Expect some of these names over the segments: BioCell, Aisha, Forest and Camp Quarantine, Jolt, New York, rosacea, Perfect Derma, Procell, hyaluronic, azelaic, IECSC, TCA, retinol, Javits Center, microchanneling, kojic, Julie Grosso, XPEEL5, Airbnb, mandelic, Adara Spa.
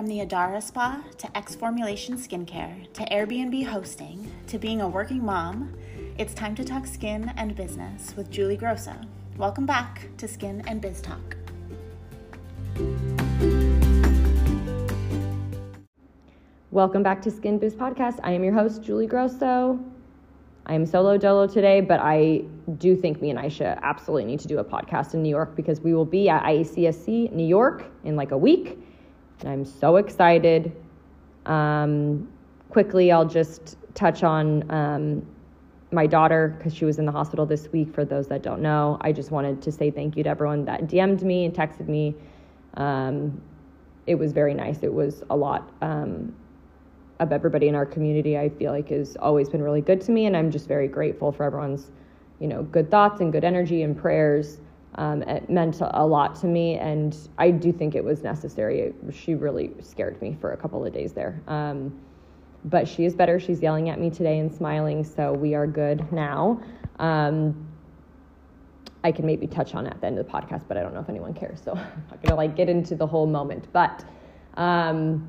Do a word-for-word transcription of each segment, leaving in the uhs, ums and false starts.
From the Adara Spa to X Formulation Skincare to Airbnb hosting to being a working mom, it's time to talk skin and business with Julie Grosso. Welcome back to Skin and Biz Talk. Welcome back to Skin Biz Podcast. I am your host, Julie Grosso. I am solo dolo today, but I do think me and Aisha absolutely need to do a podcast in New York because we will be at I E C S C New York in like a week. And I'm so excited. Um, quickly, I'll just touch on um, my daughter because she was in the hospital this week. For those that don't know, I just wanted to say thank you to everyone that D M'd me and texted me. Um, it was very nice. It was a lot um, of everybody in our community, I feel like, has always been really good to me. And I'm just very grateful for everyone's, you know, good thoughts and good energy and prayers. Um, it meant a lot to me, and I do think it was necessary. It, she really scared me for a couple of days there. Um, but she is better. She's yelling at me today and smiling, so we are good now. Um, I can maybe touch on it at the end of the podcast, but I don't know if anyone cares, so I'm not going to like get into the whole moment. But um,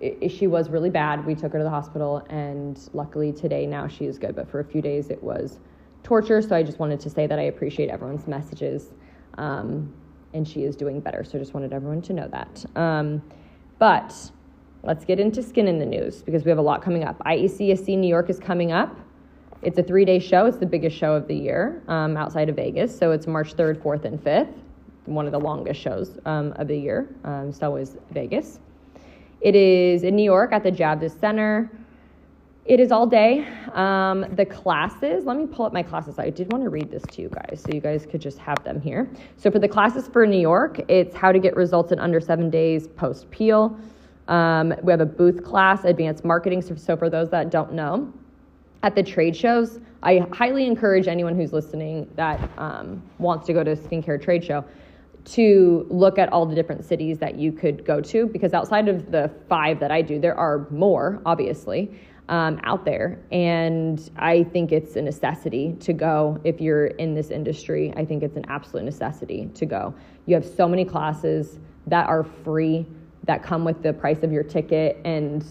it, she was really bad. We took her to the hospital, and luckily today now she is good. But for a few days it was torture, so I just wanted to say that I appreciate everyone's messages, um, and she is doing better, so I just wanted everyone to know that. Um, but let's get into Skin in the News, because we have a lot coming up. I E C S C New York is coming up. It's a three-day show. It's the biggest show of the year um, outside of Vegas, so it's March third, fourth, and fifth, one of the longest shows um, of the year, um, so is Vegas. It is in New York at the Javits Center. It is all day. Um, the classes, let me pull up my classes. I did want to read this to you guys, so you guys could just have them here. So for the classes for New York, it's how to get results in under seven days post-peel. Um, we have a booth class, advanced marketing. So, so for those that don't know, at the trade shows, I highly encourage anyone who's listening that um, wants to go to a skincare trade show to look at all the different cities that you could go to, because outside of the five that I do, there are more, obviously, Um, out there. And I think it's a necessity to go if you're in this industry. I think it's an absolute necessity to go. You have so many classes that are free, that come with the price of your ticket. And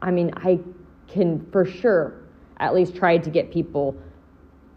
I mean, I can for sure at least try to get people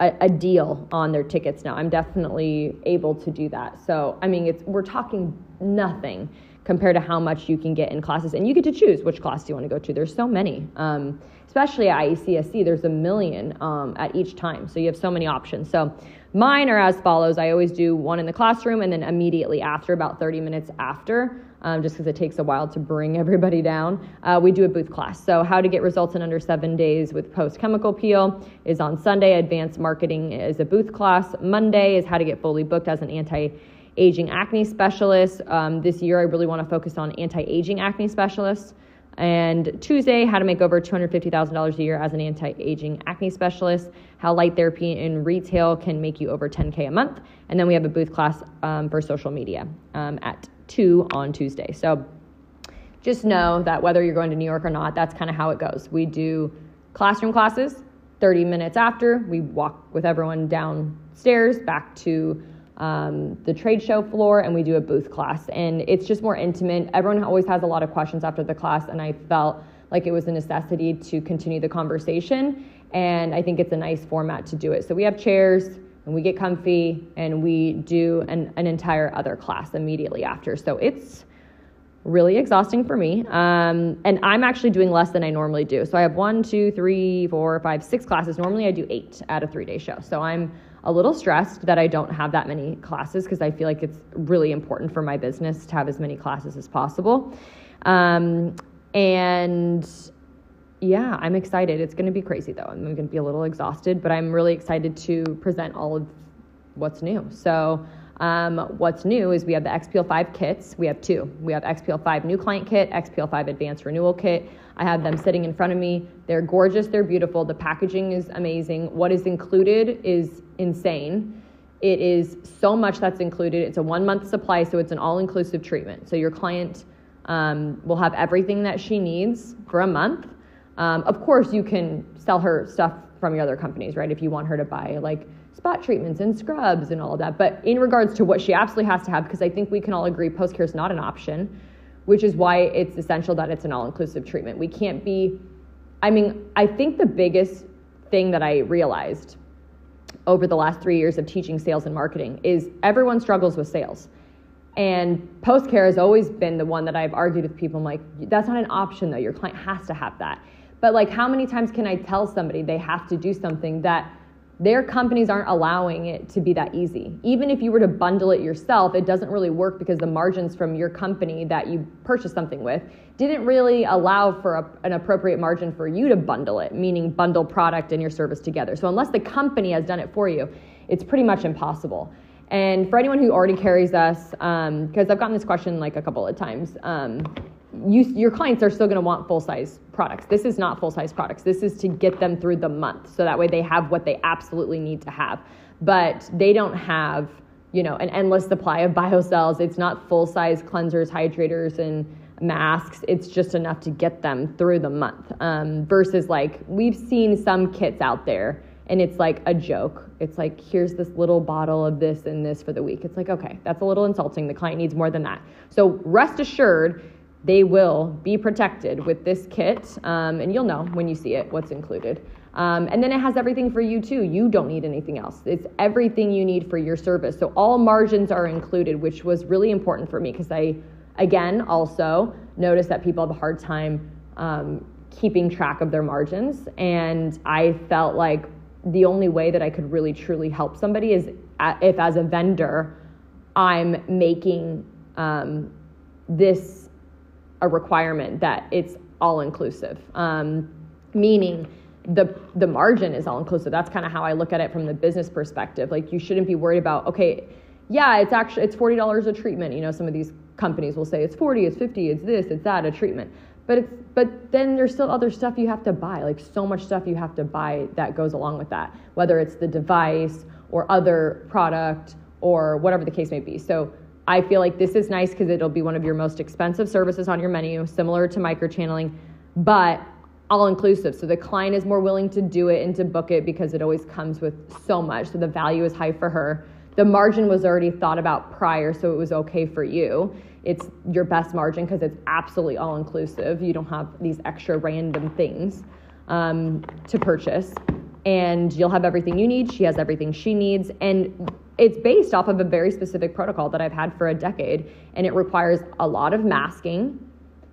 a, a deal on their tickets now. I'm definitely able to do that. So, I mean, it's we're talking nothing compared to how much you can get in classes. And you get to choose which class you want to go to. There's so many, um, especially at I E C S C. There's a million um, at each time. So you have so many options. So mine are as follows. I always do one in the classroom and then immediately after, about thirty minutes after, um, just because it takes a while to bring everybody down, uh, we do a booth class. So how to get results in under seven days with post-chemical peel is on Sunday. Advanced marketing is a booth class. Monday is how to get fully booked as an anti aging acne specialist. Um, this year, I really want to focus on anti-aging acne specialists. And Tuesday, how to make over two hundred fifty thousand dollars a year as an anti-aging acne specialist, how light therapy in retail can make you over ten K a month. And then we have a booth class um, for social media um, at two on Tuesday. So just know that whether you're going to New York or not, that's kind of how it goes. We do classroom classes, thirty minutes after, we walk with everyone downstairs back to Um, the trade show floor, and we do a booth class, and it's just more intimate. Everyone always has a lot of questions after the class, and I felt like it was a necessity to continue the conversation, and I think it's a nice format to do it. So we have chairs and we get comfy and we do an, an entire other class immediately after. So it's really exhausting for me. Um, and I'm actually doing less than I normally do. So I have one, two, three, four, five, six classes. Normally I do eight at a three-day show. So I'm a little stressed that I don't have that many classes because I feel like it's really important for my business to have as many classes as possible. Um, and yeah, I'm excited. It's going to be crazy though. I'm going to be a little exhausted, but I'm really excited to present all of what's new. So Um, what's new is we have the X P E E L five kits. We have two. We have X P E E L five New Client Kit, X P E E L five Advanced Renewal Kit. I have them sitting in front of me. They're gorgeous. They're beautiful. The packaging is amazing. What is included is insane. It is so much that's included. It's a one-month supply, so it's an all-inclusive treatment. So your client um, will have everything that she needs for a month. Um, of course, you can sell her stuff from your other companies, right? If you want her to buy like spot treatments and scrubs and all of that. But in regards to what she absolutely has to have, because I think we can all agree post-care is not an option. which is why it's essential that it's an all-inclusive treatment. We can't be, I mean, I think the biggest thing that I realized over the last three years of teaching sales and marketing is everyone struggles with sales. And post-care has always been the one that I've argued with people. I'm like, that's not an option though. Your client has to have that. But like, how many times can I tell somebody they have to do something that their companies aren't allowing it to be that easy? Even if you were to bundle it yourself, it doesn't really work because the margins from your company that you purchased something with didn't really allow for a, an appropriate margin for you to bundle it, meaning bundle product and your service together. So unless the company has done it for you, it's pretty much impossible. And for anyone who already carries us, um, because I've gotten this question like a couple of times, um, you, your clients are still going to want full-size products. This is not full-size products. This is to get them through the month, so that way they have what they absolutely need to have. But they don't have, you know, an endless supply of BioCells. It's not full-size cleansers, hydrators, and masks. It's just enough to get them through the month. Um, versus like we've seen some kits out there, and it's like a joke. It's like, here's this little bottle of this and this for the week. It's like, okay, that's a little insulting. The client needs more than that. So rest assured, they will be protected with this kit, um, and you'll know when you see it what's included. Um, and then it has everything for you too. You don't need anything else. It's everything you need for your service. So all margins are included, which was really important for me because I, again, also noticed that people have a hard time um, keeping track of their margins. And I felt like the only way that I could really truly help somebody is if, as a vendor, I'm making um, this a requirement that it's all inclusive, um, meaning the the margin is all inclusive. That's kind of how I look at it from the business perspective. Like, you shouldn't be worried about, okay, yeah, it's actually it's forty dollars a treatment. You know, some of these companies will say it's forty, it's fifty, it's this, it's that a treatment. But it's but then there's still other stuff you have to buy. Like, so much stuff you have to buy that goes along with that, whether it's the device or other product or whatever the case may be. So I feel like this is nice because it'll be one of your most expensive services on your menu, similar to microchanneling, but all-inclusive. So the client is more willing to do it and to book it because it always comes with so much. So the value is high for her. The margin was already thought about prior, so it was okay for you. It's your best margin because it's absolutely all-inclusive. You don't have these extra random things um, to purchase. And you'll have everything you need. She has everything she needs. And it's based off of a very specific protocol that I've had for a decade, and it requires a lot of masking,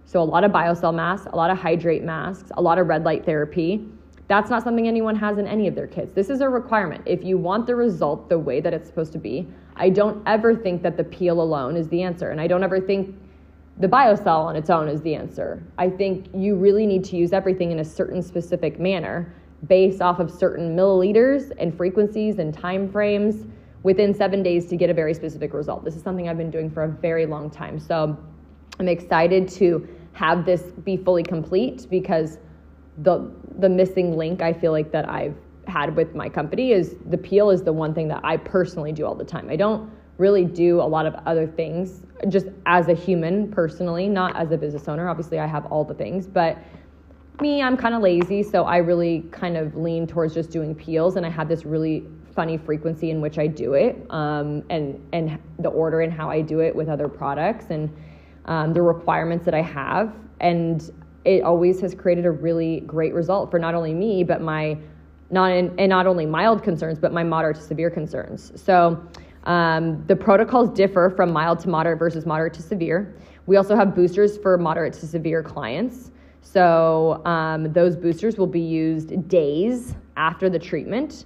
so a lot of BioCell masks, a lot of hydrate masks, a lot of red light therapy. That's not something anyone has in any of their kits. This is a requirement. If you want the result the way that it's supposed to be, I don't ever think that the peel alone is the answer, and I don't ever think the BioCell on its own is the answer. I think you really need to use everything in a certain specific manner based off of certain milliliters and frequencies and time frames within seven days to get a very specific result. This is something I've been doing for a very long time. So I'm excited to have this be fully complete because the the missing link I feel like that I've had with my company is the peel is the one thing that I personally do all the time. I don't really do a lot of other things just as a human personally, not as a business owner. Obviously I have all the things, but me, I'm kind of lazy. So I really kind of lean towards just doing peels, and I have this really funny frequency in which I do it, um, and and the order and how I do it with other products, and um, the requirements that I have, and it always has created a really great result for not only me, but my not in, and not only mild concerns, but my moderate to severe concerns. So um, the protocols differ from mild to moderate versus moderate to severe. We also have boosters for moderate to severe clients. So um, those boosters will be used days after the treatment.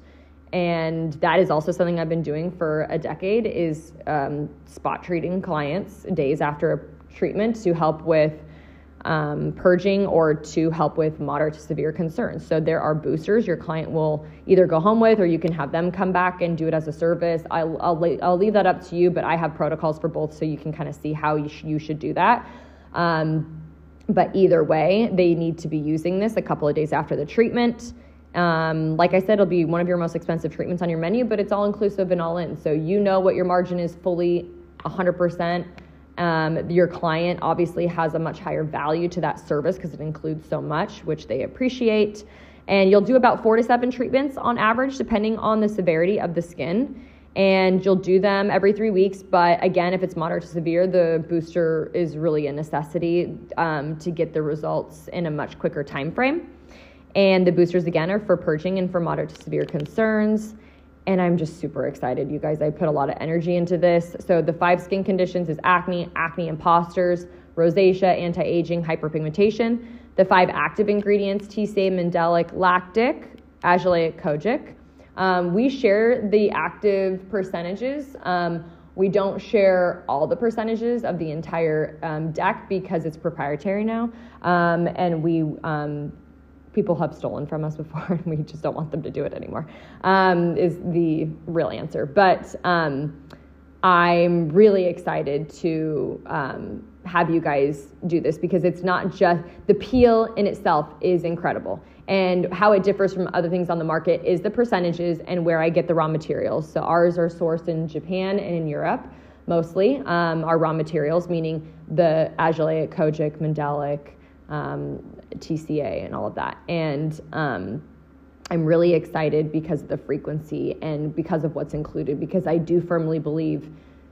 And that is also something I've been doing for a decade is um, spot treating clients days after treatment to help with um, purging or to help with moderate to severe concerns. So there are boosters your client will either go home with, or you can have them come back and do it as a service. I'll, I'll, I'll leave that up to you, but I have protocols for both so you can kind of see how you, sh- you should do that. Um, but either way, they need to be using this a couple of days after the treatment. Um, like I said, it'll be one of your most expensive treatments on your menu, but it's all inclusive and all in. So you know what your margin is fully one hundred percent. Um, your client obviously has a much higher value to that service because it includes so much, which they appreciate. And you'll do about four to seven treatments on average, depending on the severity of the skin. and you'll do them every three weeks. But again, if it's moderate to severe, the booster is really a necessity um, to get the results in a much quicker time frame. And the boosters, again, are for purging and for moderate to severe concerns. And I'm just super excited, you guys. I put a lot of energy into this. So the five skin conditions is acne, acne imposters, rosacea, anti-aging, hyperpigmentation. The five active ingredients, T C A, mandelic, lactic, azelaic, kojic. Um, we share the active percentages. Um, we don't share all the percentages of the entire um, deck because it's proprietary now. Um, and we um, people have stolen from us before, and we just don't want them to do it anymore, um, is the real answer. But um, I'm really excited to um, have you guys do this, because it's not just, the peel in itself is incredible. And how it differs from other things on the market is the percentages and where I get the raw materials. So ours are sourced in Japan and in Europe, mostly. Um, our raw materials, meaning the azelaic, kojic, mandelic, um, T C A, and all of that. And um, I'm really excited because of the frequency and because of what's included, because I do firmly believe,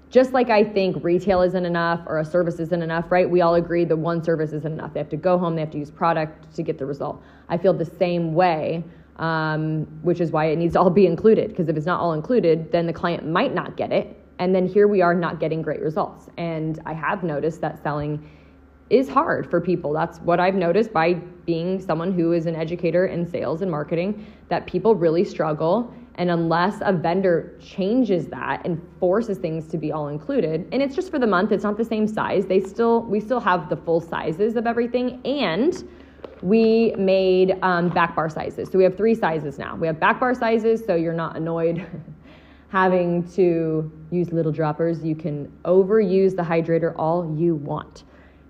just like I think retail isn't enough or a service isn't enough, right? We all agree the one service isn't enough. They have to go home. They have to use product to get the result. I feel the same way, um, which is why it needs to all be included, because if it's not all included, then the client might not get it. And then here we are not getting great results. And I have noticed that selling is hard for people. That's what I've noticed by being someone who is an educator in sales and marketing, that people really struggle. And unless a vendor changes that and forces things to be all included, and it's just for the month, it's not the same size. They still, we still have the full sizes of everything, and we made um, back bar sizes. So we have three sizes now. We have back bar sizes, so you're not annoyed having to use little droppers. You can overuse the hydrator all you want.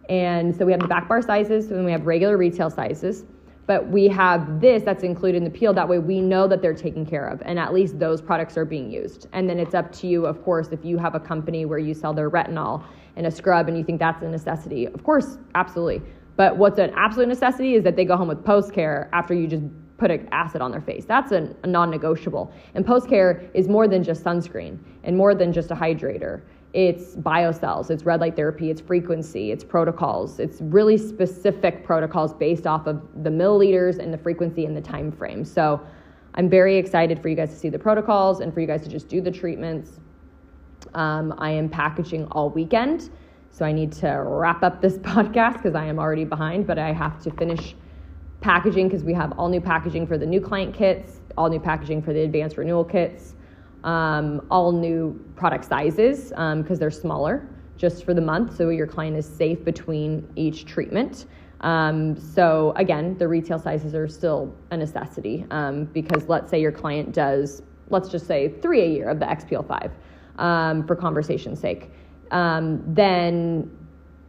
And so we have the back bar sizes, and we have regular retail sizes. But we have this that's included in the peel. That way we know that they're taken care of, and at least those products are being used. And then it's up to you, of course, if you have a company where you sell their retinol and a scrub and you think that's a necessity. Of course, absolutely. But what's an absolute necessity is that they go home with post-care after you just put an acid on their face. That's a, a non-negotiable. And post-care is more than just sunscreen and more than just a hydrator. It's biocells, it's red light therapy, it's frequency, it's protocols. It's really specific protocols based off of the milliliters and the frequency and the time frame. So I'm very excited for you guys to see the protocols and for you guys to just do the treatments. Um, I am packaging all weekend, so I need to wrap up this podcast because I am already behind, but I have to finish packaging because we have all new packaging for the new client kits, all new packaging for the advanced renewal kits. Um, all new product sizes because um, they're smaller just for the month, so your client is safe between each treatment. Um, so again, the retail sizes are still a necessity um, because let's say your client does, let's just say three a year of the X P E E L five um, for conversation's sake, um, then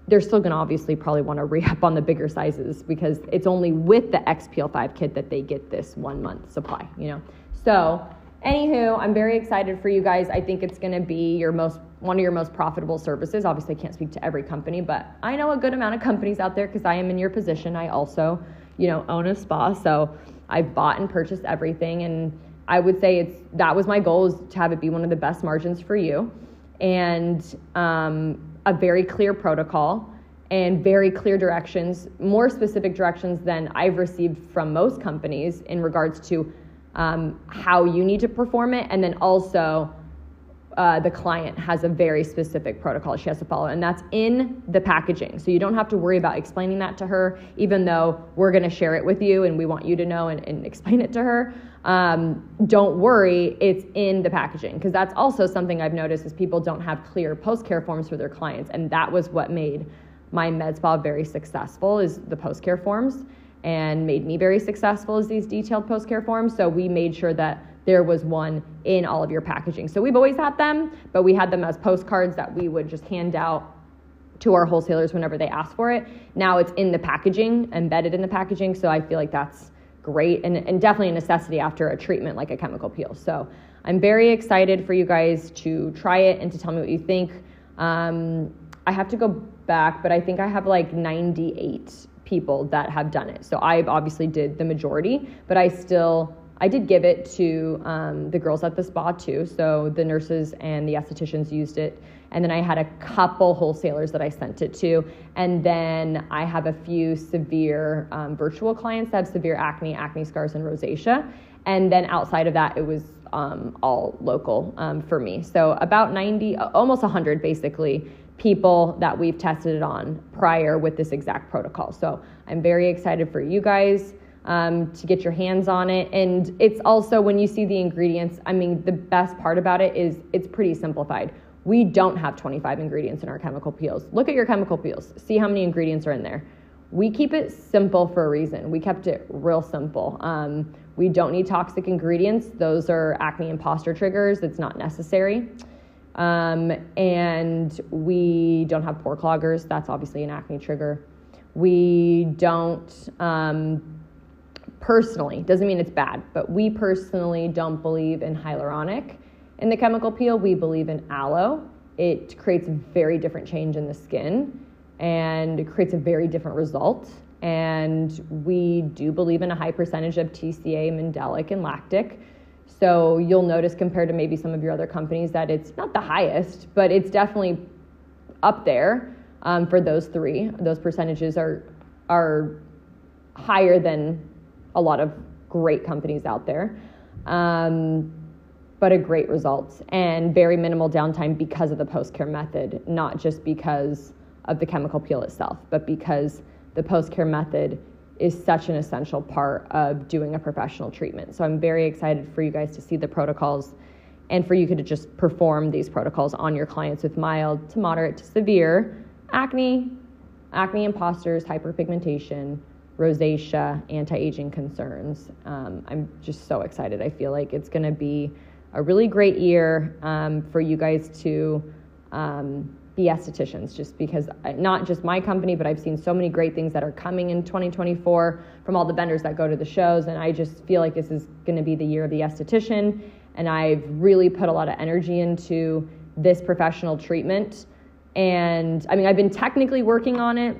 they're still going to obviously probably want to re-up on the bigger sizes because it's only with the X P E E L five kit that they get this one month supply, you know. So anywho, I'm very excited for you guys. I think it's going to be your most one of your most profitable services. Obviously, I can't speak to every company, but I know a good amount of companies out there because I am in your position. I also, you know, own a spa, so I've bought and purchased everything, and I would say it's that was my goal, is to have it be one of the best margins for you, and um, a very clear protocol and very clear directions, more specific directions than I've received from most companies in regards to Um, how you need to perform it. And then also uh, the client has a very specific protocol she has to follow, and that's in the packaging. So you don't have to worry about explaining that to her, even though we're going to share it with you and we want you to know and, and explain it to her. Um, don't worry, it's in the packaging, because that's also something I've noticed is people don't have clear post-care forms for their clients. And that was what made my med spa very successful, is the post-care forms. And made me very successful as these detailed post-care forms. So we made sure that there was one in all of your packaging. So we've always had them, but we had them as postcards that we would just hand out to our wholesalers whenever they asked for it. Now it's in the packaging, embedded in the packaging. So I feel like that's great and, and definitely a necessity after a treatment like a chemical peel. So I'm very excited for you guys to try it and to tell me what you think. Um, I have to go back, but I think I have like ninety-eight people that have done it. So I've obviously did the majority, but I still I did give it to um, the girls at the spa too, so the nurses and the estheticians used it. And then I had a couple wholesalers that I sent it to. And then I have a few severe um, virtual clients that have severe acne, acne scars, and rosacea. And then outside of that, it was um, all local um, for me. So about ninety, almost one hundred basically, people that we've tested it on prior with this exact protocol. So I'm very excited for you guys um, to get your hands on it. And it's also, when you see the ingredients, I mean, the best part about it is it's pretty simplified. We don't have twenty-five ingredients in our chemical peels. Look at your chemical peels. See how many ingredients are in there. We keep it simple for a reason. We kept it real simple. Um, we don't need toxic ingredients. Those are acne imposter triggers. It's not necessary. Um, and we don't have pore cloggers. That's obviously an acne trigger. We don't, um, personally, doesn't mean it's bad, but we personally don't believe in hyaluronic. In the chemical peel, we believe in aloe. It creates a very different change in the skin and it creates a very different result. And we do believe in a high percentage of T C A, mandelic, and lactic. So you'll notice compared to maybe some of your other companies that it's not the highest, but it's definitely up there um, for those three. Those percentages are are higher than a lot of great companies out there. Um, but a great result and very minimal downtime because of the post-care method, not just because of the chemical peel itself, but because the post-care method is such an essential part of doing a professional treatment. So I'm very excited for you guys to see the protocols and for you to just perform these protocols on your clients with mild to moderate to severe acne, acne imposters, hyperpigmentation, rosacea, anti-aging concerns. Um, I'm just so excited. I feel like it's gonna be a really great year um, for you guys to um, be estheticians, just because I, not just my company, but I've seen so many great things that are coming in twenty twenty-four from all the vendors that go to the shows. And I just feel like this is going to be the year of the esthetician. And I've really put a lot of energy into this professional treatment. And I mean, I've been technically working on it.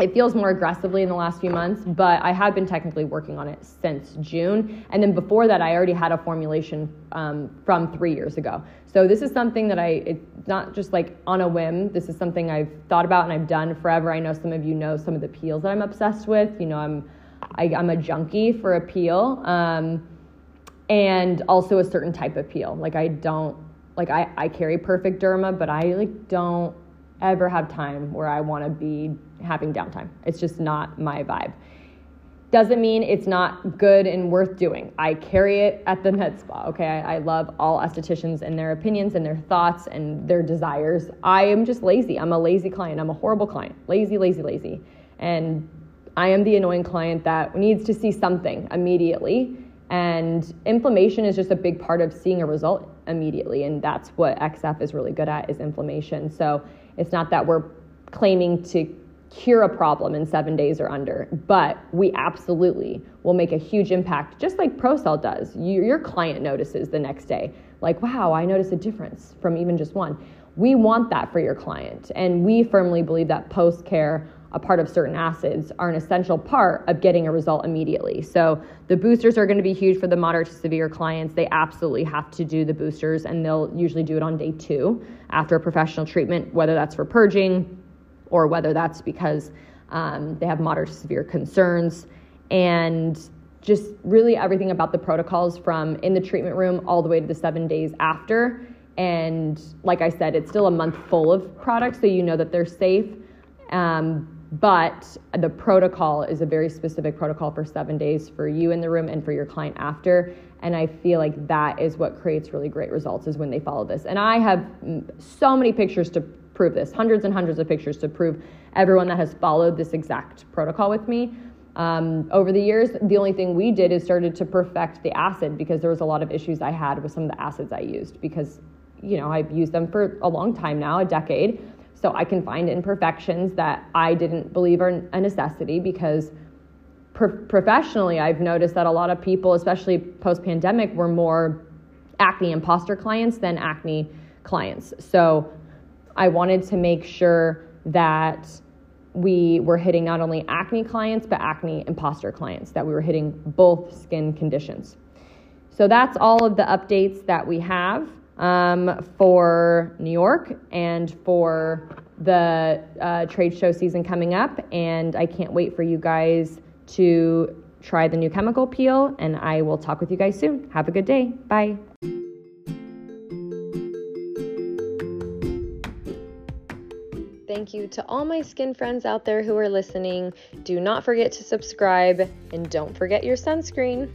It feels more aggressively in the last few months, but I have been technically working on it since June. And then before that, I already had a formulation um, from three years ago. So this is something that I, it's not just like on a whim. This is something I've thought about and I've done forever. I know some of you know some of the peels that I'm obsessed with. You know, I'm, I, I'm a junkie for a peel um, and also a certain type of peel. Like I don't, like I, I carry Perfect Derma, but I like don't ever have time where I want to be having downtime. It's just not my vibe. Doesn't mean it's not good and worth doing. I carry it at the med spa. Okay. I, I love all estheticians and their opinions and their thoughts and their desires. I am just lazy. I'm a lazy client. I'm a horrible client. Lazy, lazy, lazy. And I am the annoying client that needs to see something immediately. And inflammation is just a big part of seeing a result immediately. And that's what X F is really good at, is inflammation. So it's not that we're claiming to cure a problem in seven days or under, but we absolutely will make a huge impact, just like Procell does. You, your client notices the next day, like, wow, I noticed a difference from even just one. We want that for your client. And we firmly believe that post-care, a part of certain acids, are an essential part of getting a result immediately. So the boosters are going to be huge for the moderate to severe clients. They absolutely have to do the boosters, and they'll usually do it on day two after a professional treatment, whether that's for purging or whether that's because um, they have moderate to severe concerns. And just really everything about the protocols, from in the treatment room all the way to the seven days after. And like I said, it's still a month full of products, so you know that they're safe. Um, But the protocol is a very specific protocol for seven days for you in the room and for your client after. And I feel like that is what creates really great results, is when they follow this. And I have so many pictures to prove this, hundreds and hundreds of pictures to prove everyone that has followed this exact protocol with me. Um, over the years, the only thing we did is started to perfect the acid, because there was a lot of issues I had with some of the acids I used, because, you know, I've used them for a long time now, a decade. So I can find imperfections that I didn't believe are a necessity, because pro- professionally I've noticed that a lot of people, especially post-pandemic, were more acne imposter clients than acne clients. So I wanted to make sure that we were hitting not only acne clients, but acne imposter clients, that we were hitting both skin conditions. So that's all of the updates that we have um, for New York and for the uh, trade show season coming up. And I can't wait for you guys to try the new chemical peel, and I will talk with you guys soon. Have a good day. Bye. Thank you to all my skin friends out there who are listening. Do not forget to subscribe, and don't forget your sunscreen.